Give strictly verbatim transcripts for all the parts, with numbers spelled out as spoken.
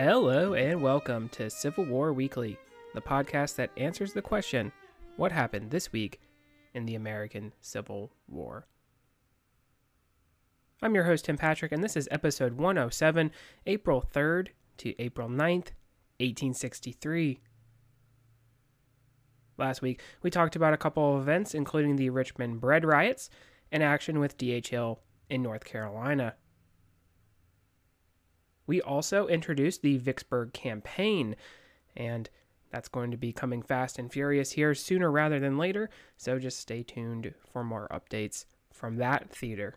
Hello and welcome to Civil War Weekly, the podcast that answers the question, what happened this week in the American Civil War? I'm your host, Tim Patrick, and this is episode one oh seven, April third to April ninth, eighteen sixty-three. Last week, we talked about a couple of events, including the Richmond Bread Riots and action with D H Hill in North Carolina. We also introduced the Vicksburg Campaign, and that's going to be coming fast and furious here sooner rather than later, so just stay tuned for more updates from that theater.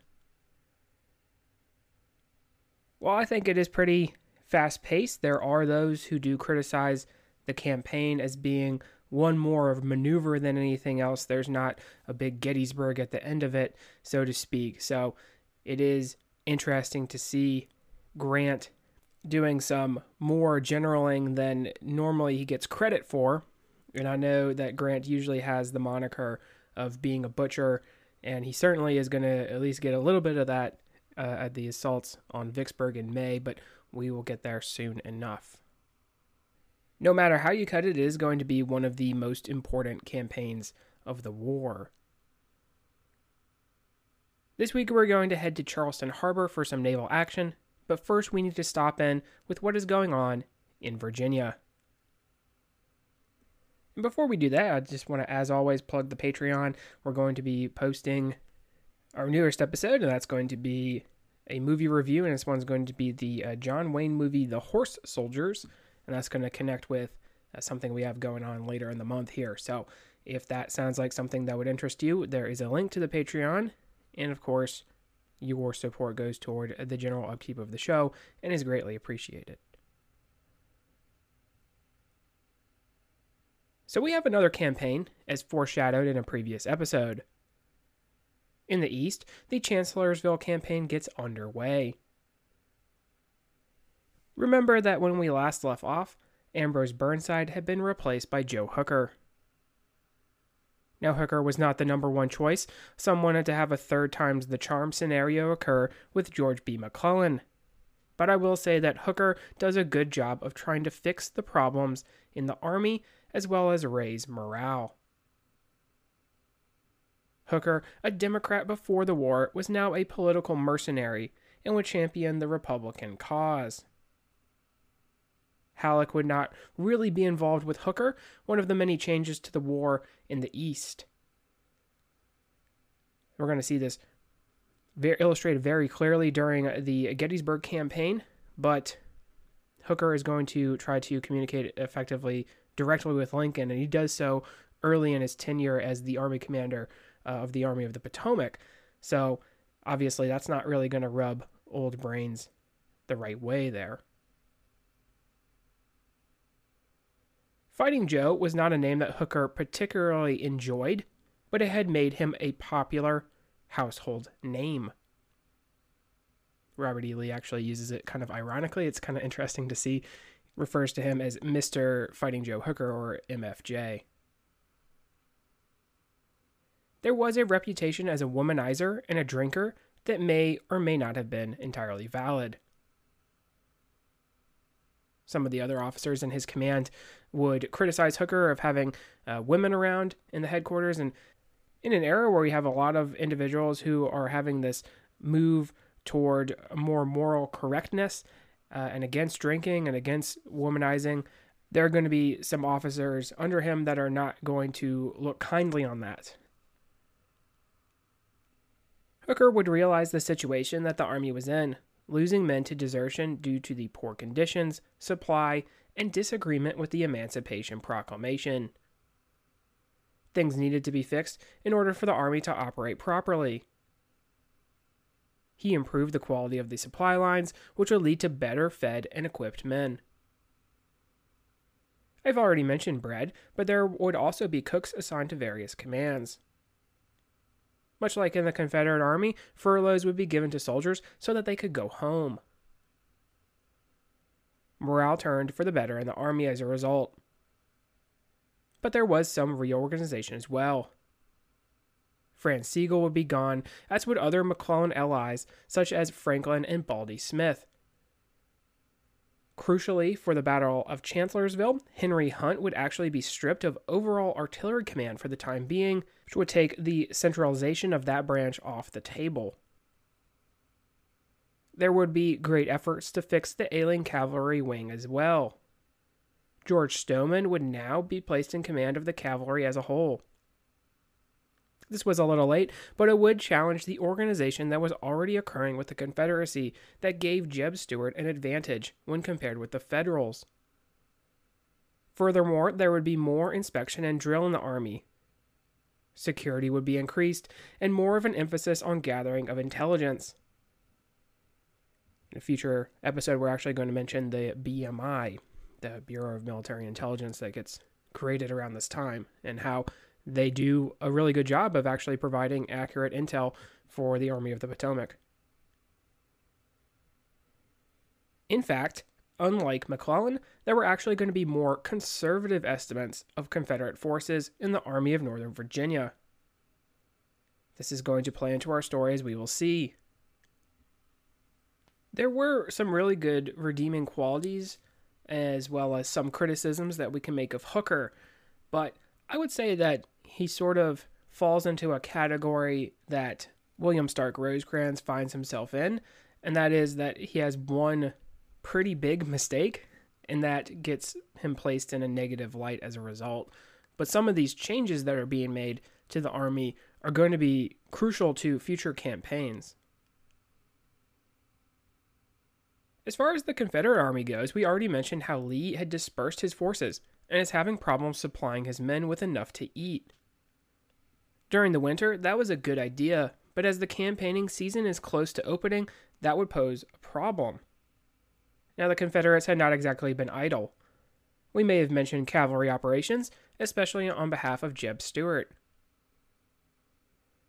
Well, I think it is pretty fast-paced. There are those who do criticize the campaign as being one more of maneuver than anything else. There's not a big Gettysburg at the end of it, so to speak. So it is interesting to see Grant doing some more generaling than normally he gets credit for. And I know that Grant usually has the moniker of being a butcher, and he certainly is going to at least get a little bit of that uh, at the assaults on Vicksburg in May, but we will get there soon enough. No matter how you cut it, it is going to be one of the most important campaigns of the war. This week we're going to head to Charleston Harbor for some naval action, but first we need to stop in with what is going on in Virginia. And before we do that, I just want to, as always, plug the Patreon. We're going to be posting our newest episode, and that's going to be a movie review, and this one's going to be the uh, John Wayne movie, The Horse Soldiers, and that's going to connect with uh, something we have going on later in the month here. So if that sounds like something that would interest you, there is a link to the Patreon, and of course, your support goes toward the general upkeep of the show and is greatly appreciated. So we have another campaign, as foreshadowed in a previous episode. In the East, the Chancellorsville Campaign gets underway. Remember that when we last left off, Ambrose Burnside had been replaced by Joe Hooker. Now, Hooker was not the number one choice. Some wanted to have a third times the charm scenario occur with George B. McClellan. But I will say that Hooker does a good job of trying to fix the problems in the Army as well as raise morale. Hooker, a Democrat before the war, was now a political mercenary and would champion the Republican cause. Halleck would not really be involved with Hooker, one of the many changes to the war in the East. We're going to see this very illustrated very clearly during the Gettysburg Campaign, but Hooker is going to try to communicate effectively directly with Lincoln, and he does so early in his tenure as the Army Commander uh, of the Army of the Potomac. So obviously that's not really going to rub old brains the right way there. Fighting Joe was not a name that Hooker particularly enjoyed, but it had made him a popular household name. Robert E. Lee actually uses it kind of ironically. It's kind of interesting to see. Refers to him as Mister Fighting Joe Hooker, or M F J. There was a reputation as a womanizer and a drinker that may or may not have been entirely valid. Some of the other officers in his command would criticize Hooker of having uh, women around in the headquarters. And in an era where we have a lot of individuals who are having this move toward more moral correctness uh, and against drinking and against womanizing, there are going to be some officers under him that are not going to look kindly on that. Hooker would realize the situation that the Army was in, losing men to desertion due to the poor conditions, supply, and disagreement with the Emancipation Proclamation. Things needed to be fixed in order for the Army to operate properly. He improved the quality of the supply lines, which would lead to better fed and equipped men. I've already mentioned bread, but there would also be cooks assigned to various commands. Much like in the Confederate Army, furloughs would be given to soldiers so that they could go home. Morale turned for the better in the Army as a result. But there was some reorganization as well. Franz Sigel would be gone, as would other McClellan allies such as Franklin and Baldy Smith. Crucially, for the Battle of Chancellorsville, Henry Hunt would actually be stripped of overall artillery command for the time being, which would take the centralization of that branch off the table. There would be great efforts to fix the ailing cavalry wing as well. George Stoneman would now be placed in command of the cavalry as a whole. This was a little late, but it would challenge the organization that was already occurring with the Confederacy that gave Jeb Stuart an advantage when compared with the Federals. Furthermore, there would be more inspection and drill in the Army. Security would be increased, and more of an emphasis on gathering of intelligence. In a future episode, we're actually going to mention the B M I, the Bureau of Military Intelligence, that gets created around this time, and how they do a really good job of actually providing accurate intel for the Army of the Potomac. In fact, unlike McClellan, there were actually going to be more conservative estimates of Confederate forces in the Army of Northern Virginia. This is going to play into our story, as we will see. There were some really good redeeming qualities, as well as some criticisms that we can make of Hooker, but I would say that he sort of falls into a category that William Stark Rosecrans finds himself in, and that is that he has one pretty big mistake, and that gets him placed in a negative light as a result. But some of these changes that are being made to the Army are going to be crucial to future campaigns. As far as the Confederate Army goes, we already mentioned how Lee had dispersed his forces and is having problems supplying his men with enough to eat. During the winter, that was a good idea, but as the campaigning season is close to opening, that would pose a problem. Now, the Confederates had not exactly been idle. We may have mentioned cavalry operations, especially on behalf of Jeb Stuart.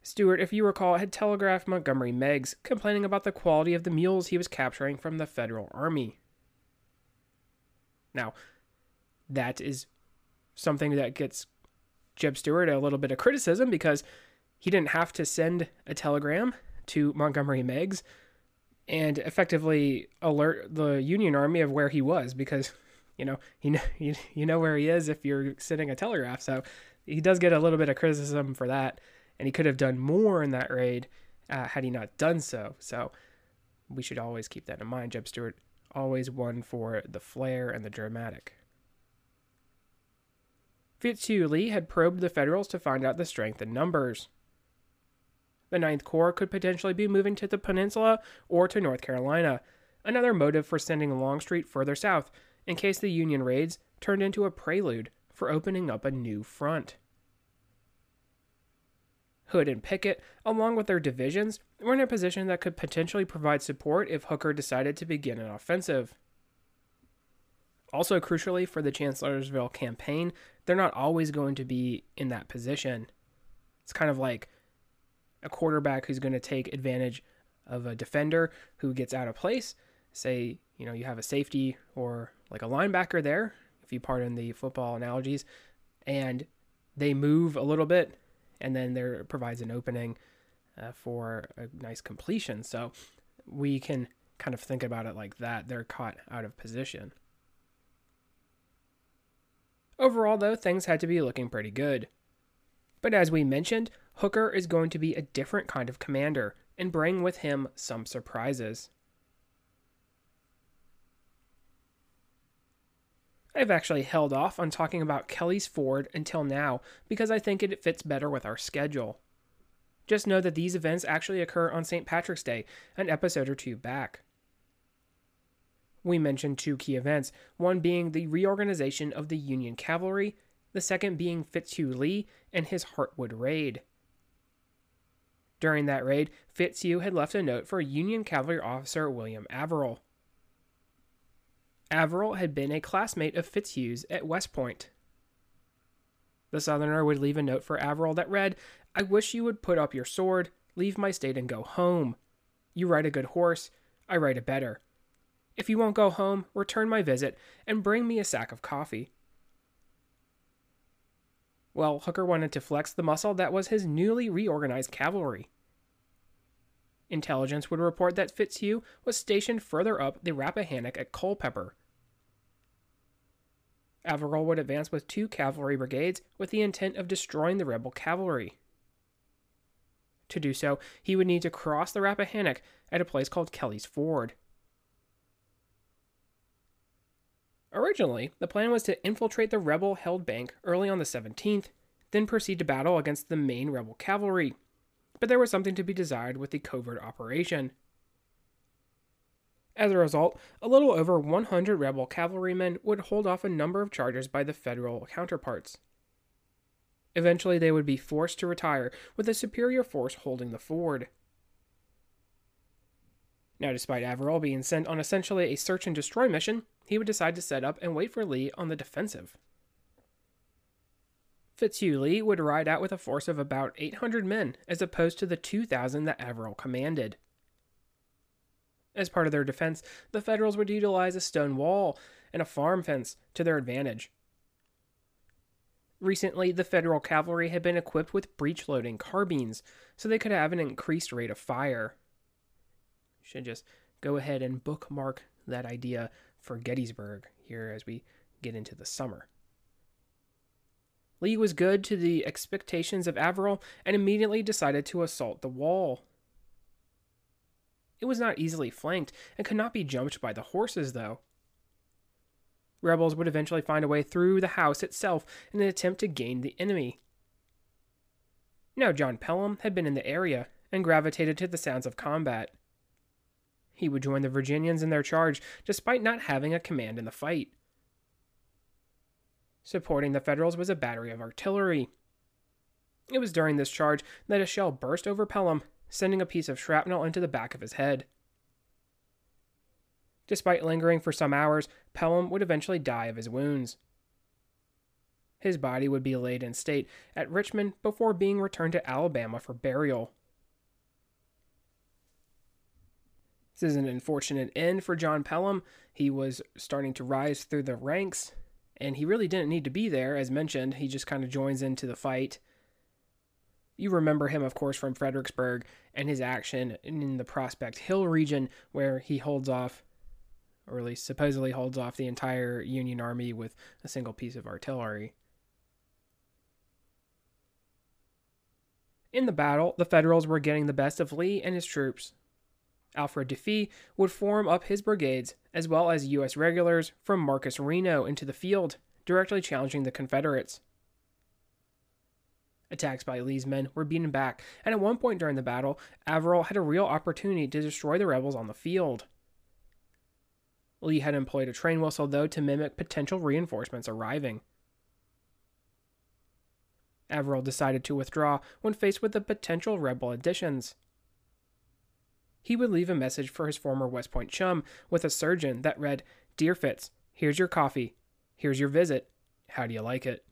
Stuart, if you recall, had telegraphed Montgomery Meigs, complaining about the quality of the mules he was capturing from the Federal Army. Now, that is something that gets Jeb Stuart a little bit of criticism, because he didn't have to send a telegram to Montgomery Meigs and effectively alert the Union Army of where he was, because, you know, he know, you know where he is if you're sending a telegraph. So he does get a little bit of criticism for that. And he could have done more in that raid uh, had he not done so. So we should always keep that in mind. Jeb Stuart, always one for the flair and the dramatic. Fitzhugh Lee had probed the Federals to find out the strength in numbers. The Ninth Corps could potentially be moving to the peninsula or to North Carolina, another motive for sending Longstreet further south in case the Union raids turned into a prelude for opening up a new front. Hood and Pickett, along with their divisions, were in a position that could potentially provide support if Hooker decided to begin an offensive. Also crucially for the Chancellorsville campaign, they're not always going to be in that position. It's kind of like a quarterback who's going to take advantage of a defender who gets out of place. Say, you know, you have a safety or like a linebacker there, if you pardon the football analogies, and they move a little bit, and then there provides an opening uh, for a nice completion. So we can kind of think about it like that. They're caught out of position. Overall, though, things had to be looking pretty good. But as we mentioned, Hooker is going to be a different kind of commander and bring with him some surprises. I've actually held off on talking about Kelly's Ford until now because I think it fits better with our schedule. Just know that these events actually occur on Saint Patrick's Day, an episode or two back. We mentioned two key events, one being the reorganization of the Union cavalry, the second being Fitzhugh Lee and his Hartwood raid. During that raid, Fitzhugh had left a note for Union cavalry officer William Averell. Averell had been a classmate of Fitzhugh's at West Point. The Southerner would leave a note for Averell that read, "I wish you would put up your sword, leave my state and go home. You ride a good horse, I ride a better. If you won't go home, return my visit and bring me a sack of coffee." Well, Hooker wanted to flex the muscle that was his newly reorganized cavalry. Intelligence would report that Fitzhugh was stationed further up the Rappahannock at Culpeper, Averell would advance with two cavalry brigades with the intent of destroying the rebel cavalry. To do so, he would need to cross the Rappahannock at a place called Kelly's Ford. Originally, the plan was to infiltrate the rebel-held bank early on the seventeenth, then proceed to battle against the main rebel cavalry, but there was something to be desired with the covert operation. As a result, a little over one hundred rebel cavalrymen would hold off a number of charges by the federal counterparts. Eventually, they would be forced to retire, with a superior force holding the ford. Now, despite Averell being sent on essentially a search-and-destroy mission, he would decide to set up and wait for Lee on the defensive. Fitzhugh Lee would ride out with a force of about eight hundred men, as opposed to the two thousand that Averell commanded. As part of their defense, the Federals would utilize a stone wall and a farm fence to their advantage. Recently, the Federal cavalry had been equipped with breech-loading carbines, so they could have an increased rate of fire. You should just go ahead and bookmark that idea for Gettysburg here as we get into the summer. Lee was good to the expectations of Averell and immediately decided to assault the wall. It was not easily flanked and could not be jumped by the horses, though. Rebels would eventually find a way through the house itself in an attempt to gain the enemy. Now, John Pelham had been in the area and gravitated to the sounds of combat. He would join the Virginians in their charge, despite not having a command in the fight. Supporting the Federals was a battery of artillery. It was during this charge that a shell burst over Pelham, sending a piece of shrapnel into the back of his head. Despite lingering for some hours, Pelham would eventually die of his wounds. His body would be laid in state at Richmond before being returned to Alabama for burial. This is an unfortunate end for John Pelham. He was starting to rise through the ranks, and he really didn't need to be there, as mentioned. He just kind of joins into the fight. You remember him, of course, from Fredericksburg and his action in the Prospect Hill region, where he holds off, or at least supposedly holds off, the entire Union army with a single piece of artillery. In the battle, the Federals were getting the best of Lee and his troops. Alfred Defee would form up his brigades, as well as U S regulars, from Marcus Reno into the field, directly challenging the Confederates. Attacks by Lee's men were beaten back, and at one point during the battle, Averell had a real opportunity to destroy the rebels on the field. Lee had employed a train whistle, though, to mimic potential reinforcements arriving. Averell decided to withdraw when faced with the potential rebel additions. He would leave a message for his former West Point chum with a surgeon that read, "Dear Fitz, here's your coffee. Here's your visit. How do you like it?"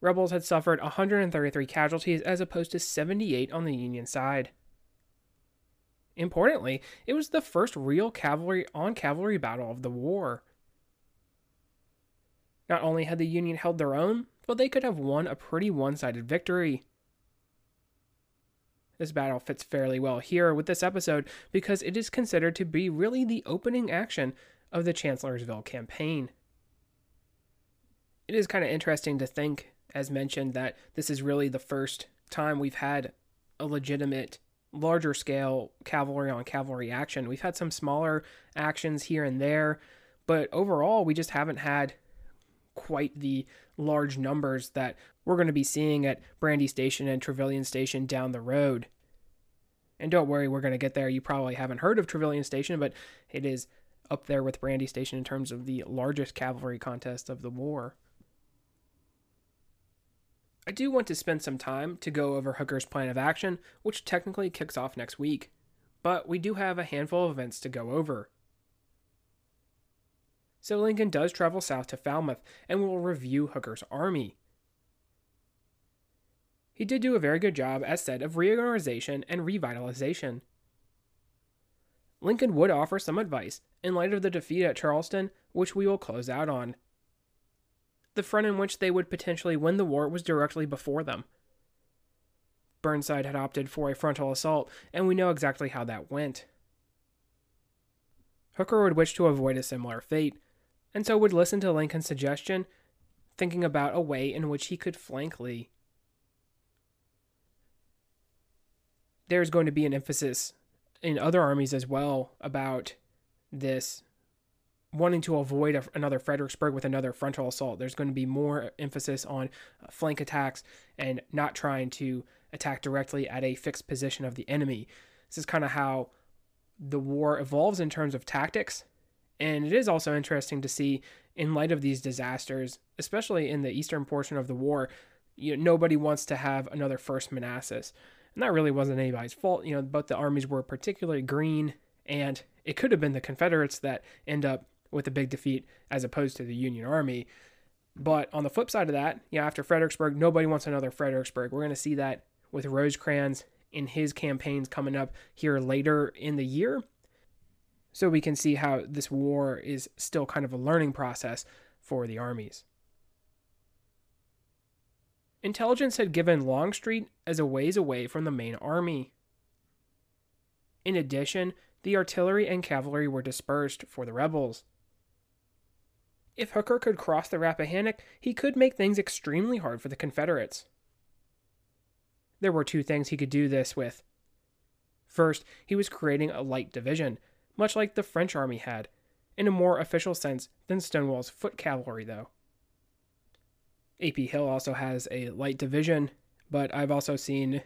Rebels had suffered one hundred thirty-three casualties as opposed to seventy-eight on the Union side. Importantly, it was the first real cavalry on cavalry battle of the war. Not only had the Union held their own, but they could have won a pretty one-sided victory. This battle fits fairly well here with this episode because it is considered to be really the opening action of the Chancellorsville Campaign. It is kind of interesting to think, as mentioned, that this is really the first time we've had a legitimate, larger-scale cavalry-on-cavalry action. We've had some smaller actions here and there, but overall, we just haven't had quite the large numbers that we're going to be seeing at Brandy Station and Trevilian Station down the road. And don't worry, we're going to get there. You probably haven't heard of Trevilian Station, but it is up there with Brandy Station in terms of the largest cavalry contest of the war. I do want to spend some time to go over Hooker's plan of action, which technically kicks off next week, but we do have a handful of events to go over. So Lincoln does travel south to Falmouth, and will review Hooker's army. He did do a very good job, as said, of reorganization and revitalization. Lincoln would offer some advice, in light of the defeat at Charleston, which we will close out on. The front in which they would potentially win the war was directly before them. Burnside had opted for a frontal assault, and we know exactly how that went. Hooker would wish to avoid a similar fate, and so would listen to Lincoln's suggestion, thinking about a way in which he could flank Lee. There's going to be an emphasis in other armies as well about this, wanting to avoid a, another Fredericksburg with another frontal assault. There's going to be more emphasis on uh, flank attacks and not trying to attack directly at a fixed position of the enemy. This is kind of how the war evolves in terms of tactics. And it is also interesting to see, in light of these disasters, especially in the eastern portion of the war, you know, nobody wants to have another First Manassas. And that really wasn't anybody's fault, you know, but the armies were particularly green, and it could have been the Confederates that end up with a big defeat as opposed to the Union Army. But on the flip side of that, yeah, you know, after Fredericksburg, nobody wants another Fredericksburg. We're going to see that with Rosecrans in his campaigns coming up here later in the year. So we can see how this war is still kind of a learning process for the armies. Intelligence had given Longstreet as a ways away from the main army. In addition, the artillery and cavalry were dispersed for the rebels. If Hooker could cross the Rappahannock, he could make things extremely hard for the Confederates. There were two things he could do this with. First, he was creating a light division, much like the French army had, in a more official sense than Stonewall's foot cavalry, though. A P Hill also has a light division, but I've also seen,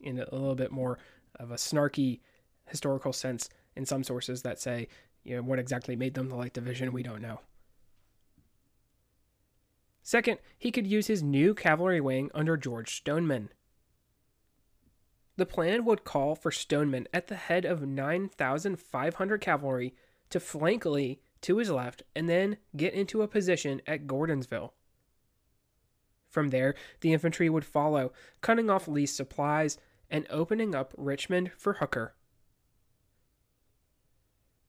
in a little bit more of a snarky historical sense in some sources that say, you know, what exactly made them the light division, we don't know. Second, he could use his new cavalry wing under George Stoneman. The plan would call for Stoneman at the head of nine thousand five hundred cavalry to flank Lee to his left and then get into a position at Gordonsville. From there, the infantry would follow, cutting off Lee's supplies and opening up Richmond for Hooker.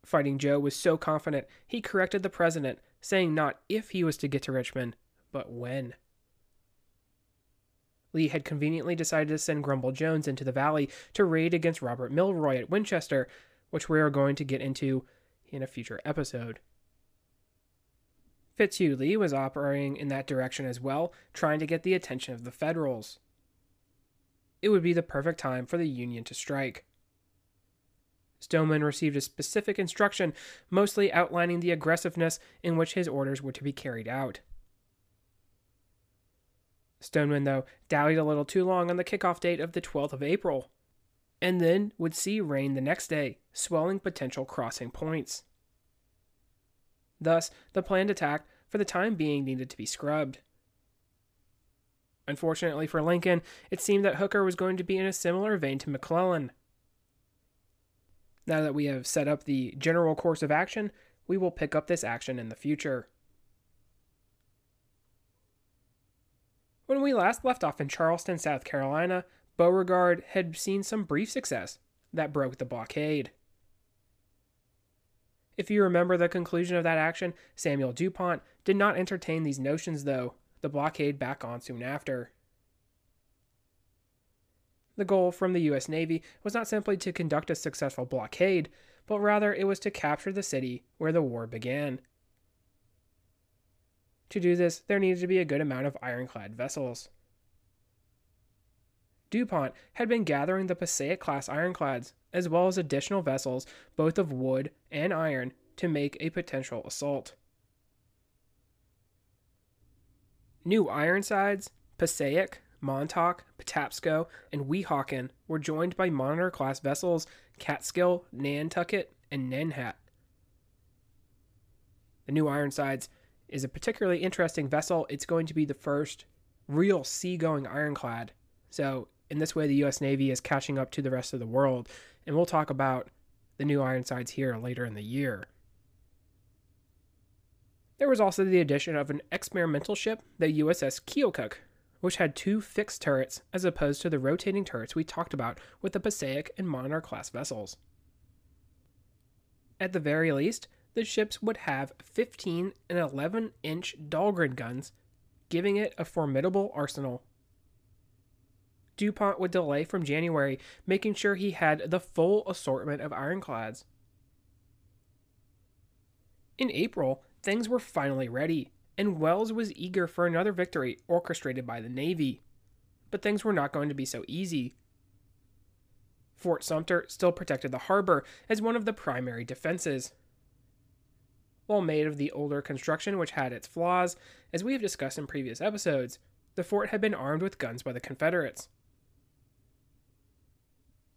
Fighting Joe was so confident, he corrected the president, saying not if he was to get to Richmond, but when. Lee had conveniently decided to send Grumble Jones into the valley to raid against Robert Milroy at Winchester, which we are going to get into in a future episode. Fitzhugh Lee was operating in that direction as well, trying to get the attention of the Federals. It would be the perfect time for the Union to strike. Stoneman received a specific instruction, mostly outlining the aggressiveness in which his orders were to be carried out. Stoneman, though, dallied a little too long on the kickoff date of the twelfth of April, and then would see rain the next day, swelling potential crossing points. Thus, the planned attack, for the time being, needed to be scrubbed. Unfortunately for Lincoln, it seemed that Hooker was going to be in a similar vein to McClellan. Now that we have set up the general course of action, we will pick up this action in the future. When we last left off in Charleston, South Carolina, Beauregard had seen some brief success that broke the blockade. If you remember the conclusion of that action, Samuel DuPont did not entertain these notions, though, the blockade back on soon after. The goal from the U S Navy was not simply to conduct a successful blockade, but rather it was to capture the city where the war began. To do this, there needed to be a good amount of ironclad vessels. DuPont had been gathering the Passaic-class ironclads, as well as additional vessels, both of wood and iron, to make a potential assault. New Ironsides, Passaic, Montauk, Patapsco, and Weehawken were joined by Monitor-class vessels Catskill, Nantucket, and Nanhat. The New Ironsides is a particularly interesting vessel. It's going to be the first real sea-going ironclad. So, in this way, the U S Navy is catching up to the rest of the world, and we'll talk about the New Ironsides here later in the year. There was also the addition of an experimental ship, the U S S Keokuk, which had two fixed turrets as opposed to the rotating turrets we talked about with the Passaic and Monitor-class vessels. At the very least, the ships would have fifteen and eleven inch Dahlgren guns, giving it a formidable arsenal. DuPont would delay from January, making sure he had the full assortment of ironclads. In April, things were finally ready, and Wells was eager for another victory orchestrated by the Navy. But things were not going to be so easy. Fort Sumter still protected the harbor as one of the primary defenses. While made of the older construction which had its flaws, as we have discussed in previous episodes, the fort had been armed with guns by the Confederates.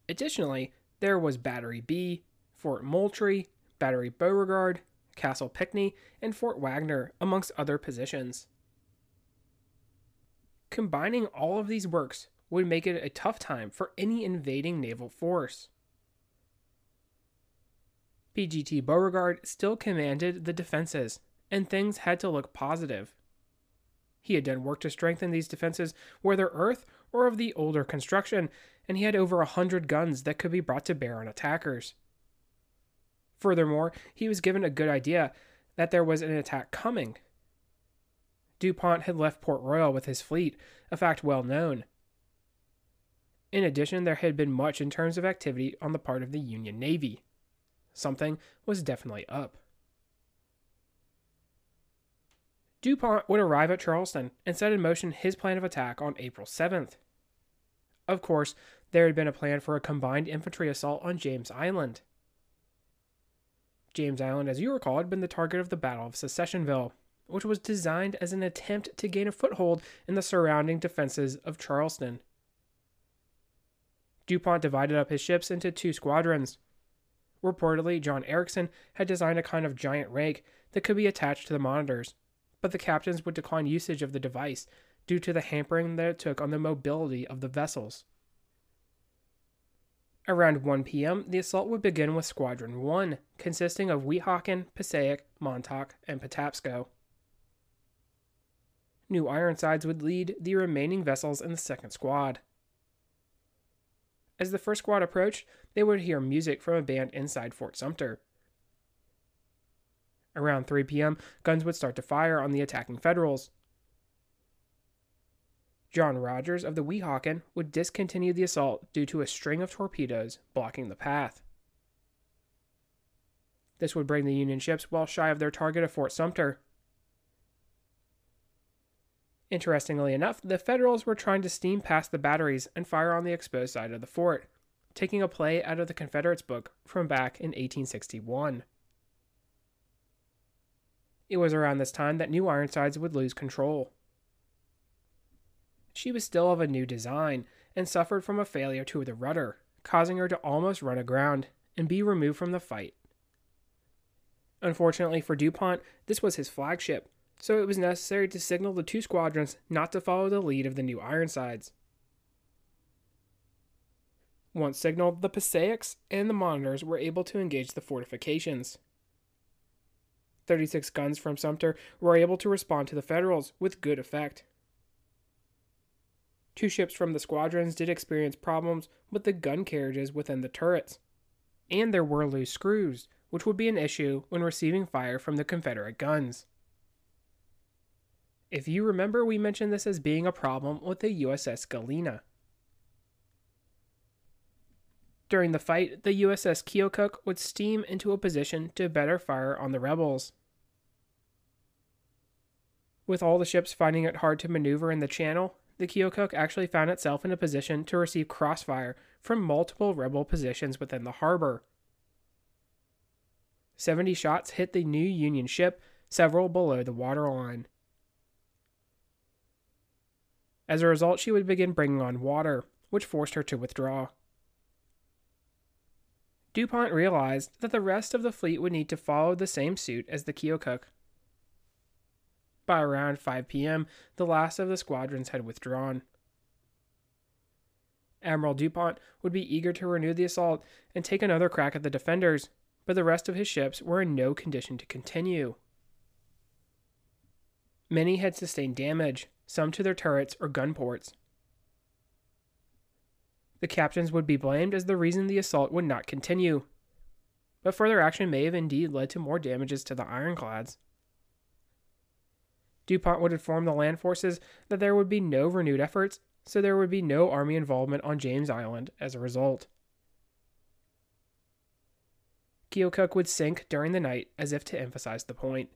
Additionally, there was Battery B, Fort Moultrie, Battery Beauregard, Castle Pinckney, and Fort Wagner, amongst other positions. Combining all of these works would make it a tough time for any invading naval force. P G T Beauregard still commanded the defenses, and things had to look positive. He had done work to strengthen these defenses, whether earth or of the older construction, and he had over a hundred guns that could be brought to bear on attackers. Furthermore, he was given a good idea that there was an attack coming. DuPont had left Port Royal with his fleet, a fact well known. In addition, there had been much in terms of activity on the part of the Union Navy. Something was definitely up. DuPont would arrive at Charleston and set in motion his plan of attack on April seventh. Of course, there had been a plan for a combined infantry assault on James Island. James Island, as you recall, had been the target of the Battle of Secessionville, which was designed as an attempt to gain a foothold in the surrounding defenses of Charleston. DuPont divided up his ships into two squadrons. Reportedly, John Erickson had designed a kind of giant rake that could be attached to the monitors, but the captains would decline usage of the device due to the hampering that it took on the mobility of the vessels. Around one p.m., the assault would begin with Squadron one, consisting of Weehawken, Passaic, Montauk, and Patapsco. New Ironsides would lead the remaining vessels in the second squad. As the first squad approached, they would hear music from a band inside Fort Sumter. Around three p.m., guns would start to fire on the attacking Federals. John Rogers of the Weehawken would discontinue the assault due to a string of torpedoes blocking the path. This would bring the Union ships well shy of their target of Fort Sumter. Interestingly enough, the Federals were trying to steam past the batteries and fire on the exposed side of the fort, taking a play out of the Confederates' book from back in eighteen sixty-one. It was around this time that New Ironsides would lose control. She was still of a new design, and suffered from a failure to the rudder, causing her to almost run aground and be removed from the fight. Unfortunately for DuPont, this was his flagship, so it was necessary to signal the two squadrons not to follow the lead of the New Ironsides. Once signaled, the Passaics and the monitors were able to engage the fortifications. thirty-six guns from Sumter were able to respond to the Federals with good effect. Two ships from the squadrons did experience problems with the gun carriages within the turrets, and there were loose screws, which would be an issue when receiving fire from the Confederate guns. If you remember, we mentioned this as being a problem with the U S S Galena. During the fight, the U S S Keokuk would steam into a position to better fire on the rebels. With all the ships finding it hard to maneuver in the channel, the Keokuk actually found itself in a position to receive crossfire from multiple rebel positions within the harbor. seventy shots hit the new Union ship, several below the waterline. As a result, she would begin bringing on water, which forced her to withdraw. DuPont realized that the rest of the fleet would need to follow the same suit as the Keokuk. By around five p.m., the last of the squadrons had withdrawn. Admiral DuPont would be eager to renew the assault and take another crack at the defenders, but the rest of his ships were in no condition to continue. Many had sustained damage, some to their turrets or gun ports. The captains would be blamed as the reason the assault would not continue, but further action may have indeed led to more damages to the ironclads. DuPont would inform the land forces that there would be no renewed efforts, so there would be no Army involvement on James Island as a result. Keokuk would sink during the night as if to emphasize the point.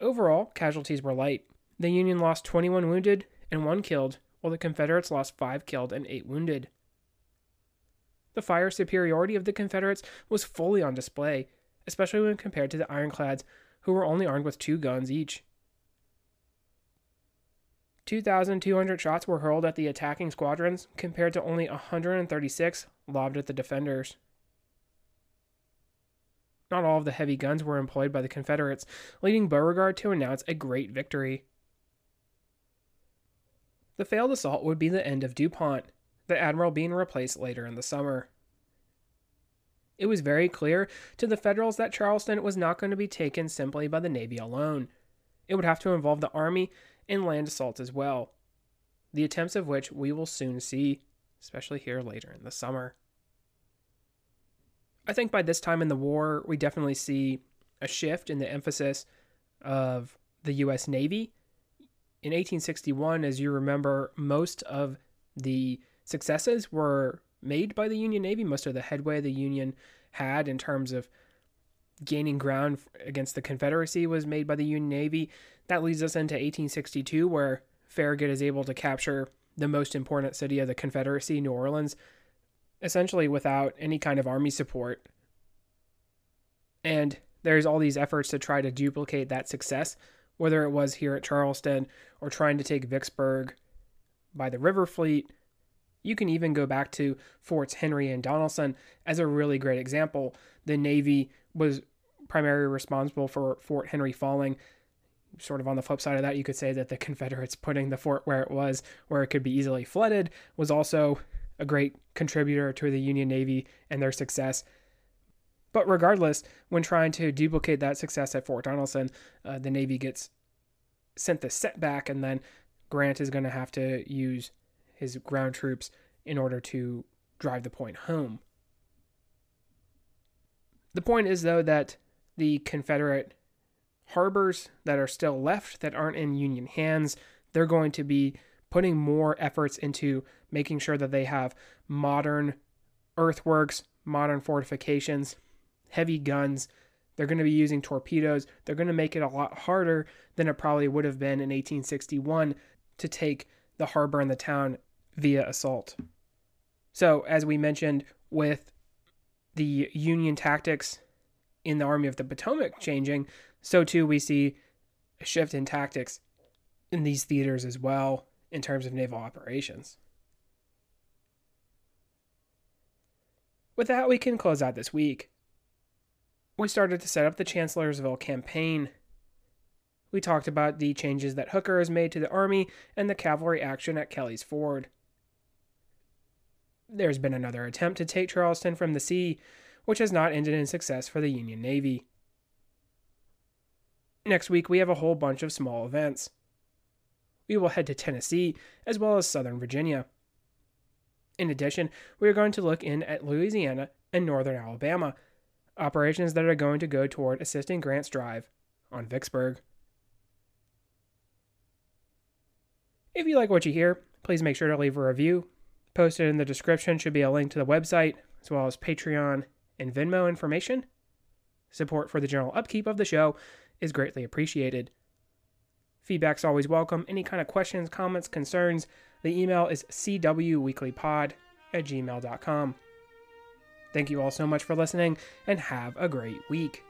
Overall, casualties were light. The Union lost twenty-one wounded and one killed, while the Confederates lost five killed and eight wounded. The fire superiority of the Confederates was fully on display, especially when compared to the ironclads, who were only armed with two guns each. two thousand two hundred shots were hurled at the attacking squadrons, compared to only one hundred thirty-six lobbed at the defenders. Not all of the heavy guns were employed by the Confederates, leading Beauregard to announce a great victory. The failed assault would be the end of DuPont, the admiral being replaced later in the summer. It was very clear to the Federals that Charleston was not going to be taken simply by the Navy alone. It would have to involve the Army and land assaults as well, the attempts of which we will soon see, especially here later in the summer. I think by this time in the war, we definitely see a shift in the emphasis of the U S Navy. In eighteen sixty-one, as you remember, most of the successes were made by the Union Navy. Most of the headway the Union had in terms of gaining ground against the Confederacy was made by the Union Navy. That leads us into eighteen sixty-two, where Farragut is able to capture the most important city of the Confederacy, New Orleans, essentially without any kind of Army support. And there's all these efforts to try to duplicate that success, whether it was here at Charleston or trying to take Vicksburg by the River Fleet. You can even go back to Forts Henry and Donelson as a really great example. The Navy was primarily responsible for Fort Henry falling. Sort of on the flip side of that, you could say that the Confederates putting the fort where it was, where it could be easily flooded, was also a great contributor to the Union Navy and their success. But regardless, when trying to duplicate that success at Fort Donelson, uh, the Navy gets sent the setback, and then Grant is going to have to use his ground troops in order to drive the point home. The point is, though, that the Confederate harbors that are still left that aren't in Union hands, they're going to be putting more efforts into making sure that they have modern earthworks, modern fortifications, heavy guns. They're going to be using torpedoes. They're going to make it a lot harder than it probably would have been in eighteen sixty-one to take the harbor and the town via assault. So, as we mentioned, with the Union tactics in the Army of the Potomac changing, so too we see a shift in tactics in these theaters as well, in terms of naval operations. With that, we can close out this week. We started to set up the Chancellorsville Campaign. We talked about the changes that Hooker has made to the Army and the cavalry action at Kelly's Ford. There's been another attempt to take Charleston from the sea, which has not ended in success for the Union Navy. Next week, we have a whole bunch of small events. We will head to Tennessee, as well as Southern Virginia. In addition, we are going to look in at Louisiana and Northern Alabama, operations that are going to go toward assisting Grant's drive on Vicksburg. If you like what you hear, please make sure to leave a review. Posted in the description should be a link to the website, as well as Patreon and Venmo information. Support for the general upkeep of the show is greatly appreciated. Feedback's always welcome. Any kind of questions, comments, concerns, the email is c w weekly pod at gmail dot com. Thank you all so much for listening, and have a great week.